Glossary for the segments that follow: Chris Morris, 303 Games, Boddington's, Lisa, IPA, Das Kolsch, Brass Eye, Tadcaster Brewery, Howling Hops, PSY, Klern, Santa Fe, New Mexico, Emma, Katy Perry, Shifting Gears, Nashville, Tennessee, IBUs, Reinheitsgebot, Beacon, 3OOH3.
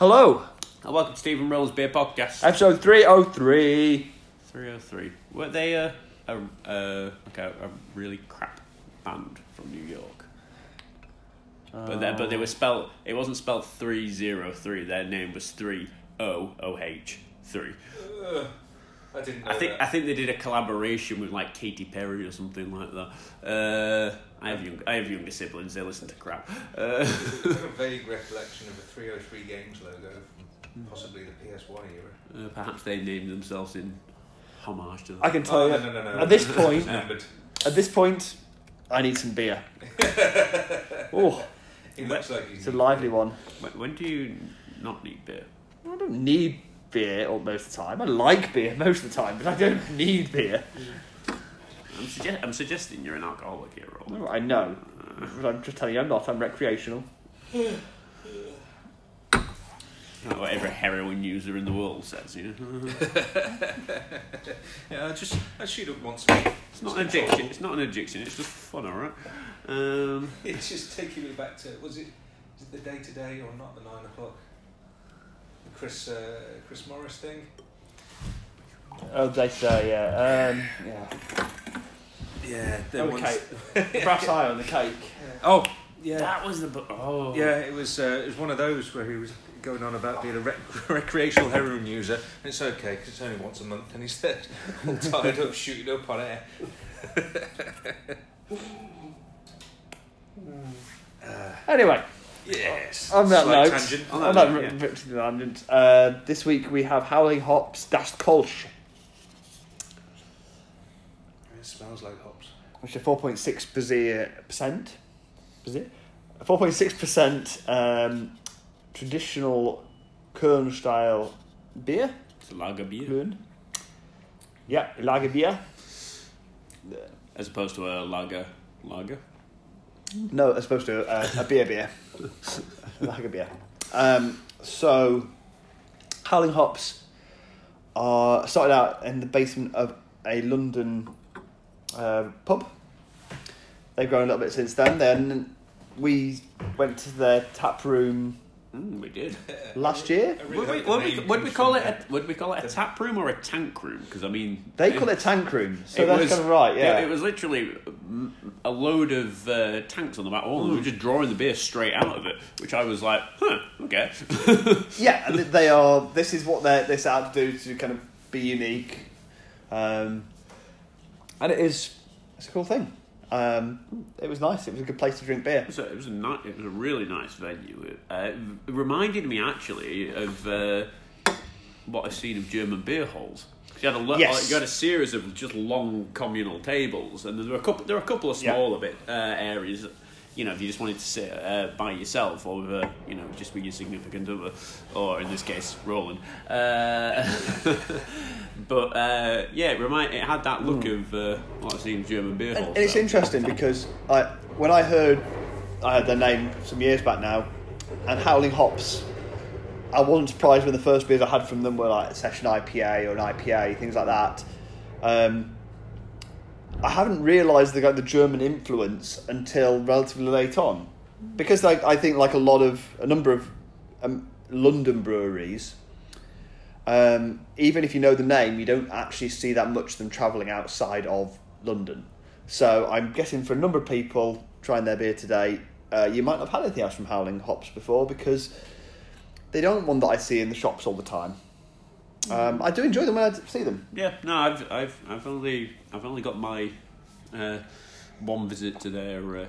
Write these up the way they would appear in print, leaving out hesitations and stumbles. Hello. And welcome to Stephen Roll's Beer Podcast. Episode 303. 303. Were they a really crap band from New York? But they were spelled. It wasn't spelled 303. Their name was 3OOH3. I think they did a collaboration with like Katy Perry or something like that. I have younger siblings. They listen to crap. I have a vague recollection of a 303 Games logo, from possibly the PSY era. Perhaps they named themselves in homage to that. I can tell you. No. At this point, I need some beer. Oh, it looks like it's a lively one. When do you not need beer? I don't need beer most of the time. I like beer most of the time, but I don't need beer. I'm suggesting you're an alcoholic here, Rob. No, I know. But I'm just telling you I'm not. I'm recreational. What every heroin user in the world says, you know. Yeah, I shoot up once a week. It's not an addiction. It's not an addiction. It's just fun, all right. It's just taking me back to was it the day today or not the 9 o'clock? The Chris Morris thing. Oh, they say yeah. Yeah. There was Brass Eye on the cake. Yeah. Oh, yeah. That was the oh. Yeah, it was one of those where he was going on about being a recreational heroin user, and it's okay because it's only once a month, and he's there all tied up shooting up on air. Anyway, yes. On that note, tangent. This week we have Howling Hops, Das Kolsch. It smells like hops. Which are 4.6%. 4.6%. Traditional Klern style beer. It's a lager beer. Klern. Yeah, lager beer. As opposed to a lager? No, as opposed to a beer. Lager beer. So, Howling Hops started out in the basement of a London pub. They've grown a little bit since then. Then we went to their tap room. We did last year. Would we call it a tap room or a tank room? Because I mean, they call it a tank room, so that's kind of right. Yeah, it was literally a load of tanks on the back wall. We were just drawing the beer straight out of it, which I was like, okay. Yeah, and they are. This is what they set out to do to kind of be unique, and it's a cool thing. It was nice. It was a good place to drink beer. It was a really nice venue. It reminded me actually of what I've seen of German beer halls. You had a series of just long communal tables, and there were a couple of smaller bit areas. You know, if you just wanted to sit by yourself, or just with your significant other, or in this case, Roland. It had that look of what I've seen German beer halls. And it's interesting because when I heard their name some years back now, and Howling Hops, I wasn't surprised when the first beers I had from them were like a session IPA or an IPA, things like that. I haven't realised they got the German influence until relatively late on, because I think like a number of London breweries, even if you know the name, you don't actually see that much of them travelling outside of London. So I'm guessing for a number of people trying their beer today, you might not have had anything else from Howling Hops before, because they don't one that I see in the shops all the time. I do enjoy them when I see them. Yeah, no, I've only got my one visit to their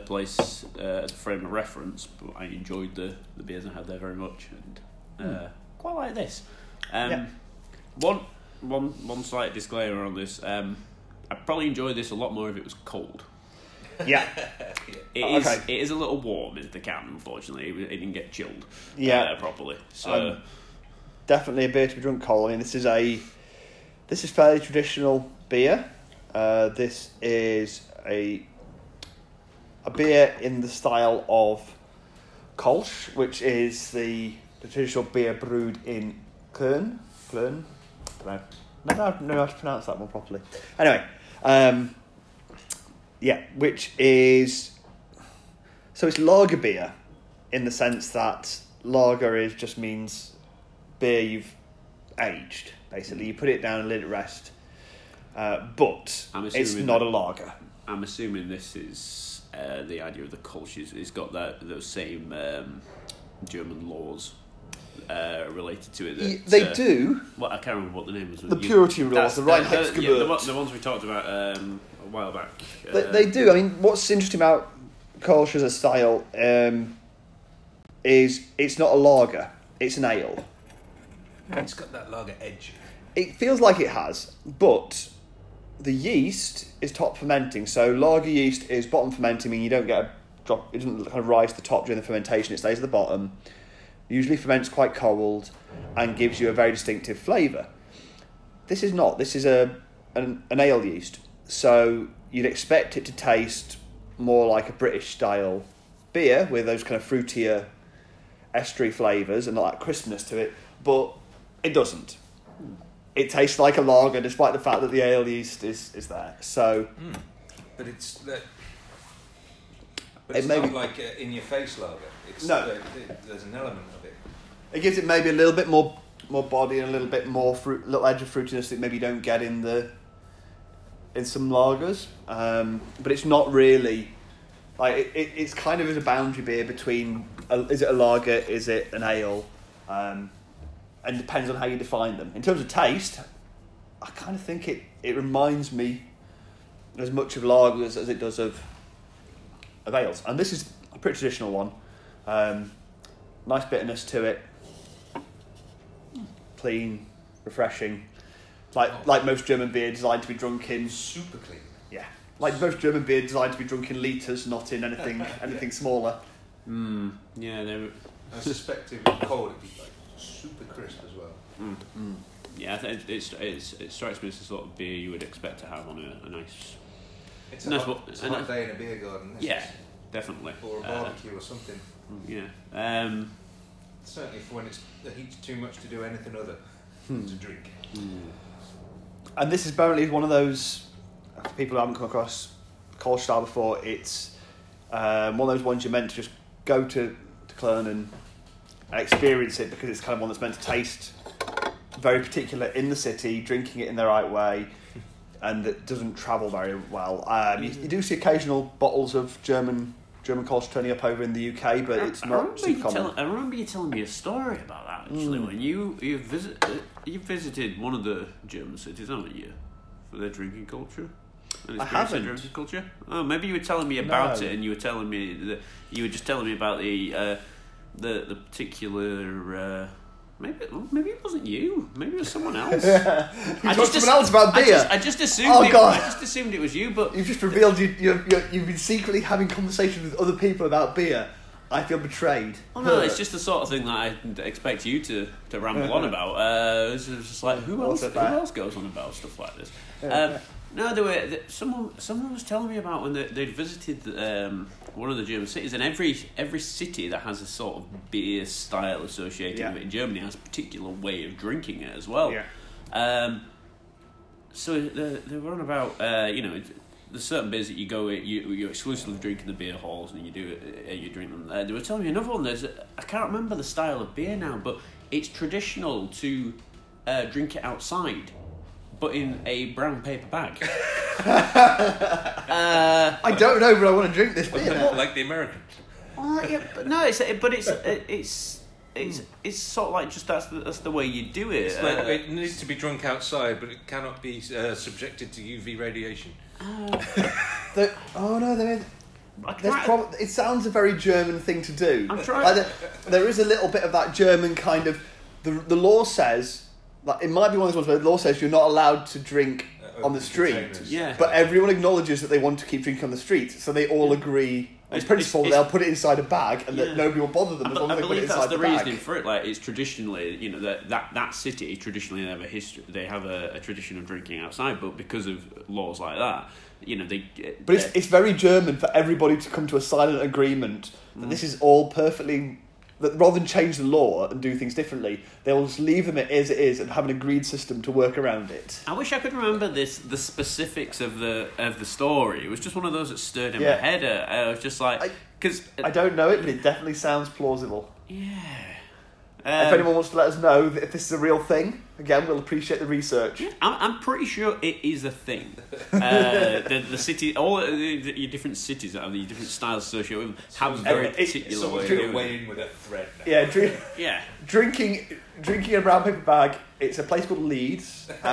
place as a frame of reference, but I enjoyed the beers I had there very much, and quite like this. One slight disclaimer on this: I'd probably enjoy this a lot more if it was cold. Yeah, it is a little warm in the can. Unfortunately, it didn't get chilled properly. So. Definitely a beer to be drunk cold. I mean, this is fairly traditional beer. This is a beer in the style of Kolsch, which is the traditional beer brewed in Klern. Klern? I don't know. I don't know how to pronounce that one properly. Anyway, which is... So it's lager beer in the sense that lager is just means beer you've aged, basically. You put it down and let it rest. But it's not a lager. I'm assuming this is the idea of the Kolsch. It's got those same German laws related to it. They do. Well, I can't remember what the name was. The purity laws, the Reinheitsgebot. The ones we talked about a while back. They do. I mean, what's interesting about Kolsch as a style is it's not a lager. It's an ale. It's got that lager edge. It feels like it has, but the yeast is top fermenting. So lager yeast is bottom fermenting, meaning you don't get a drop. It doesn't kind of rise to the top during the fermentation. It stays at the bottom. Usually ferments quite cold and gives you a very distinctive flavour. This is not. This is an ale yeast. So you'd expect it to taste more like a British style beer with those kind of fruitier estery flavours and not that crispness to it, but it doesn't. It tastes like a lager, despite the fact that the ale yeast is there. So, but it's that. But it's not like a in-your-face lager. It's, no, there's an element of it. It gives it maybe a little bit more body and a little bit more little edge of fruitiness that maybe you don't get in some lagers. But it's not really like it's kind of is a boundary beer between is it a lager, is it an ale. And depends on how you define them. In terms of taste, I kind of think it reminds me as much of lagers as it does of ales. And this is a pretty traditional one. Nice bitterness to it. Clean, refreshing. Like most German beer designed to be drunk in... Super clean. Yeah. Like most German beer designed to be drunk in litres, not in anything smaller. Yeah, they were... I suspect it would be cold, it'd be like... super crisp as well. Yeah, I think it strikes me as the sort of beer you would expect to have on a nice day in a beer garden. Yeah, definitely. Or a barbecue or something. Yeah. Certainly for when the heat's too much to do anything other than to drink. And this is apparently one of those, for people who haven't come across Kolsch style before, it's one of those ones you're meant to just go to Klern and experience it, because it's kind of one that's meant to taste very particular in the city, drinking it in the right way, and that doesn't travel very well. You do see occasional bottles of German Kolsch turning up over in the UK, but it's not super common. I remember you telling me a story about that actually when you visited one of the German cities, haven't you, for their drinking culture. I haven't. Culture? Oh, maybe you were telling me about it, and you were telling me that you were just telling me about the particular maybe it wasn't you, maybe it was someone else. Someone else about beer. I just assumed. Oh, God. I just assumed it was you, but you've just revealed you've been secretly having conversations with other people about beer. I feel betrayed. Oh no, it's just the sort of thing that I expect you to ramble on about. It's just like who else goes on about stuff like this? No, someone was telling me about when they'd visited one of the German cities, and every city that has a sort of beer style associated with it in Germany has a particular way of drinking it as well. Yeah. So they were on about there's certain beers that you go in, you exclusively drink in the beer halls, and you drink them there. They were telling me another one. I can't remember the style of beer now, but it's traditional to drink it outside, but in a brown paper bag. I don't know, but I want to drink this beer. What, like the Americans? Yeah, but no, it's sort of like just that's the way you do it. It's like it needs to be drunk outside, but it cannot be subjected to UV radiation. It sounds a very German thing to do. I'm trying. Like there is a little bit of that German kind of. The law says. Like, it might be one of those ones where the law says you're not allowed to drink on the street, but everyone acknowledges that they want to keep drinking on the street, so they all agree on principle that they'll put it inside a bag and that nobody will bother them. I believe that's the reasoning for it. Like, it's traditionally, that city traditionally have a history. They have a tradition of drinking outside, but because of laws like that, they. But it's very German for everybody to come to a silent agreement that this is all perfectly. That rather than change the law and do things differently, they'll just leave them as it is and have an agreed system to work around it. I wish I could remember the specifics of the story. It was just one of those that stirred in my head. I was just like, because I don't know it, but it definitely sounds plausible. Yeah. If anyone wants to let us know if this is a real thing, again, we'll appreciate the research. Yeah, I'm pretty sure it is a thing. The city, all your different cities that have these different styles associated with them have very particular ways. Someone's weighing in with a thread now. Yeah, drinking a brown paper bag. It's a place called Leeds. They're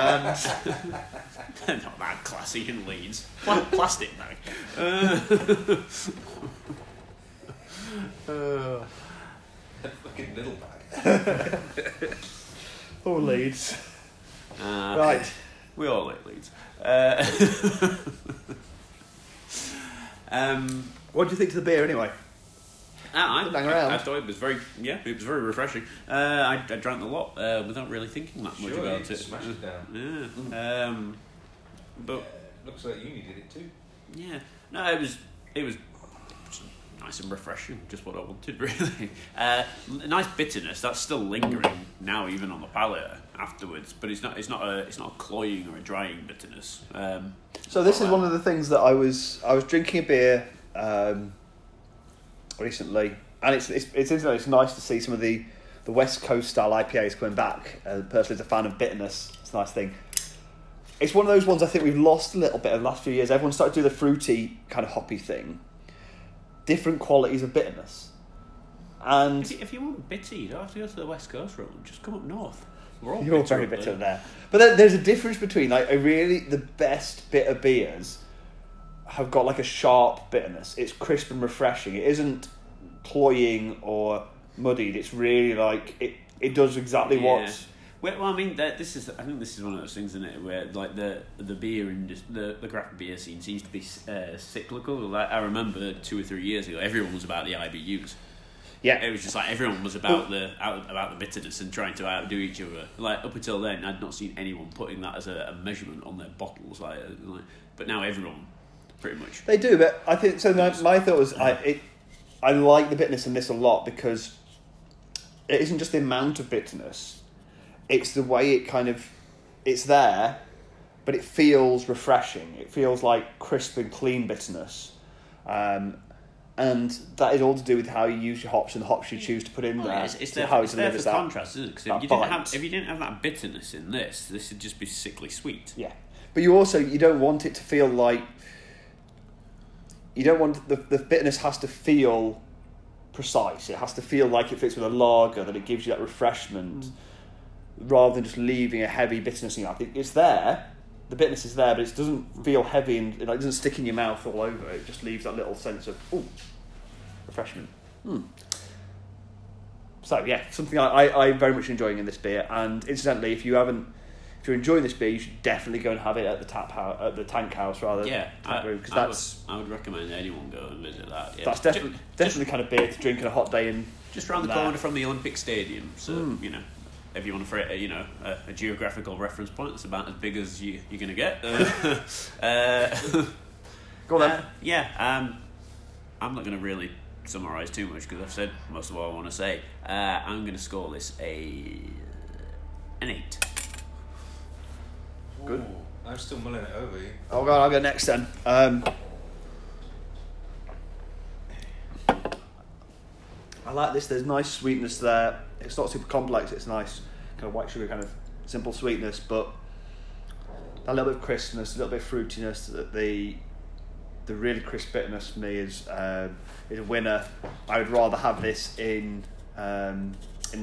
not that classy in Leeds. Plastic bag. A fucking little bag. Or Leeds. Right. We all like Leeds. What do you think to the beer anyway? I thought it was very refreshing. I drank a lot without really thinking that much about it. Smashed it down. Yeah. But looks like Uni did it too. Yeah. No, it was nice and refreshing, just what I wanted, really. Nice bitterness that's still lingering now, even on the palate afterwards. But it's not a cloying or a drying bitterness. So this is one of the things that I was drinking a beer recently, and it's nice to see some of the West Coast style IPAs coming back. Personally, as a fan of bitterness, it's a nice thing. It's one of those ones I think we've lost a little bit in the last few years. Everyone started to do the fruity kind of hoppy thing. Different qualities of bitterness, and if you want bitter, you don't have to go to the West Coast road. Just come up north. We're all you're bitter very bitter there. But there's a difference between the best bitter beers have got like a sharp bitterness. It's crisp and refreshing. It isn't cloying or muddied. It's really like it does exactly what. Well, I mean, I think this is one of those things, isn't it, where like the beer and the craft beer scene seems to be cyclical. Like I remember 2 or 3 years ago, everyone was about the IBUs. Yeah, it was just like everyone was about the bitterness and trying to outdo each other. Like up until then, I'd not seen anyone putting that as a measurement on their bottles. But now everyone pretty much they do. But I think so. My thought was I like the bitterness in this a lot because it isn't just the amount of bitterness. It's the way it's there, but it feels refreshing. It feels like crisp and clean bitterness. And that is all to do with how you use your hops and the hops you choose to put in there. It's there for that contrast, isn't it? Because if you didn't have that bitterness in this would just be sickly sweet. Yeah. But you don't want it to feel like... You don't want... The bitterness has to feel precise. It has to feel like it fits with a lager, that it gives you that refreshment... Mm. Rather than just leaving a heavy bitterness in your mouth. It's there, the bitterness is there, but it doesn't feel heavy and it doesn't stick in your mouth all over. It just leaves that little sense of, ooh, refreshment. So yeah, something I'm very much enjoying in this beer. And incidentally, if you're enjoying this beer, you should definitely go and have it at the Tank House than the tap room, because I would recommend anyone go and visit that. Yeah. That's definitely the kind of beer to drink on a hot day in just around the corner from the Olympic Stadium. So you know. If you want to, a geographical reference point, that's about as big as you're going to get. Go on then. I'm not going to really summarise too much because I've said most of what I want to say. I'm going to score this an 8. Good. Ooh, I'm still mulling it over you. Oh God, I'll go next then. I like this. There's nice sweetness there. It's not super complex. It's nice, kind of white sugar, kind of simple sweetness, but that little bit of crispness, a little bit of fruitiness, that the really crisp bitterness for me is a winner. I would rather have this in the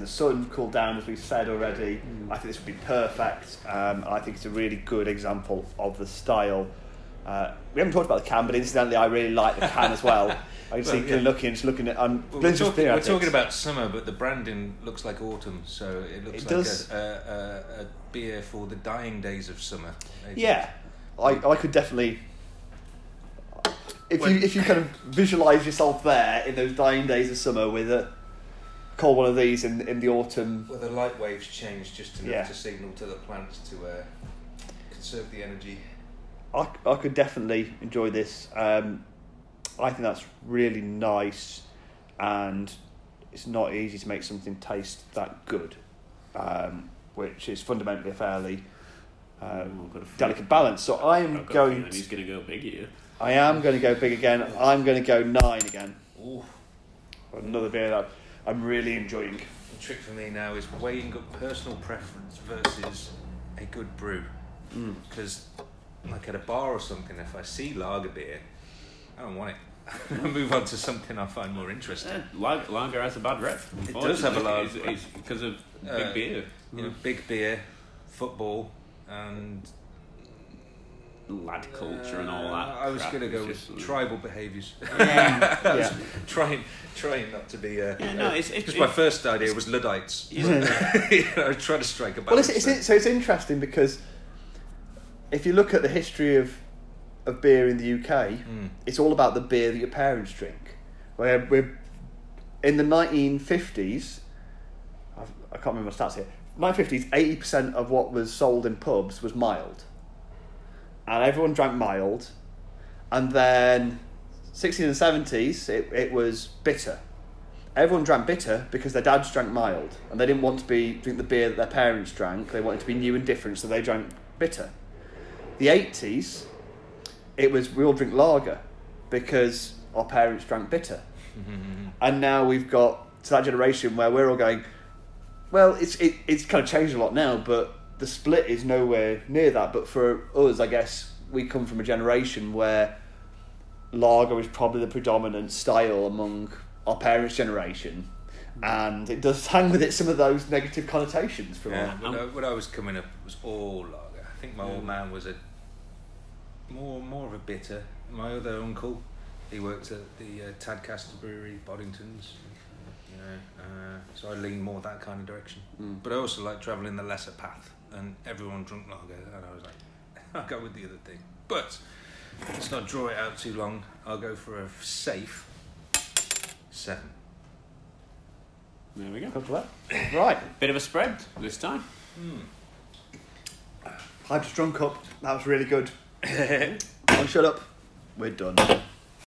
sun, cool down, as we've said already. I think this would be perfect. I think it's a really good example of the style. We haven't talked about the can, but incidentally, I really like the can as well. I can see looking at. We're talking about summer, but the branding looks like autumn, so it looks like a beer for the dying days of summer. Maybe. Yeah, I could definitely. If you kind of visualise yourself there in those dying days of summer with a call one of these in the autumn. Well, the light waves change just enough to signal to the plants to conserve the energy. I could definitely enjoy this. I think that's really nice, and it's not easy to make something taste that good, which is fundamentally a fairly delicate balance. So he's going to go big here. I am going to go big again. I'm going to go 9 again. Ooh. Another beer that I'm really enjoying. The trick for me now is weighing up personal preference versus a good brew. Because like at a bar or something, if I see lager beer, I don't want it. I move on to something I find more interesting. Lager has a bad rep. It does have a lager rep because of big beer. You know, big beer, football, and lad culture and all that. I was going to go with tribal behaviours. Yeah. Yeah. Trying not to be. Because my first idea was Luddites. Yeah. You know, trying to strike a balance. Well, it's interesting because if you look at the history of beer in the UK, it's all about the beer that your parents drink. We're in the 1950s, I can't remember my stats here, 1950s, 80% of what was sold in pubs was mild. And everyone drank mild. And then 60s and 70s, it was bitter. Everyone drank bitter because their dads drank mild. And they didn't want to drink the beer that their parents drank. They wanted to be new and different, so they drank bitter. The 80s, it was we all drink lager because our parents drank bitter. And now we've got to that generation where we're all going, well, it's kind of changed a lot now, but the split is nowhere near that. But for us, I guess, we come from a generation where lager is probably the predominant style among our parents' generation. And it does hang with it some of those negative connotations from when I was coming up, it was all lager. I think my old man was a more of a bitter. My other uncle, he worked at the Tadcaster Brewery, Boddington's, you know, so I lean more that kind of direction. But I also like travelling the lesser path, and everyone drunk lager, and I was like, I'll go with the other thing. But let's not draw it out too long. I'll go for a safe 7. There we go. Right, bit of a spread this time. I just drunk up. That was really good. I'll shut up. We're done.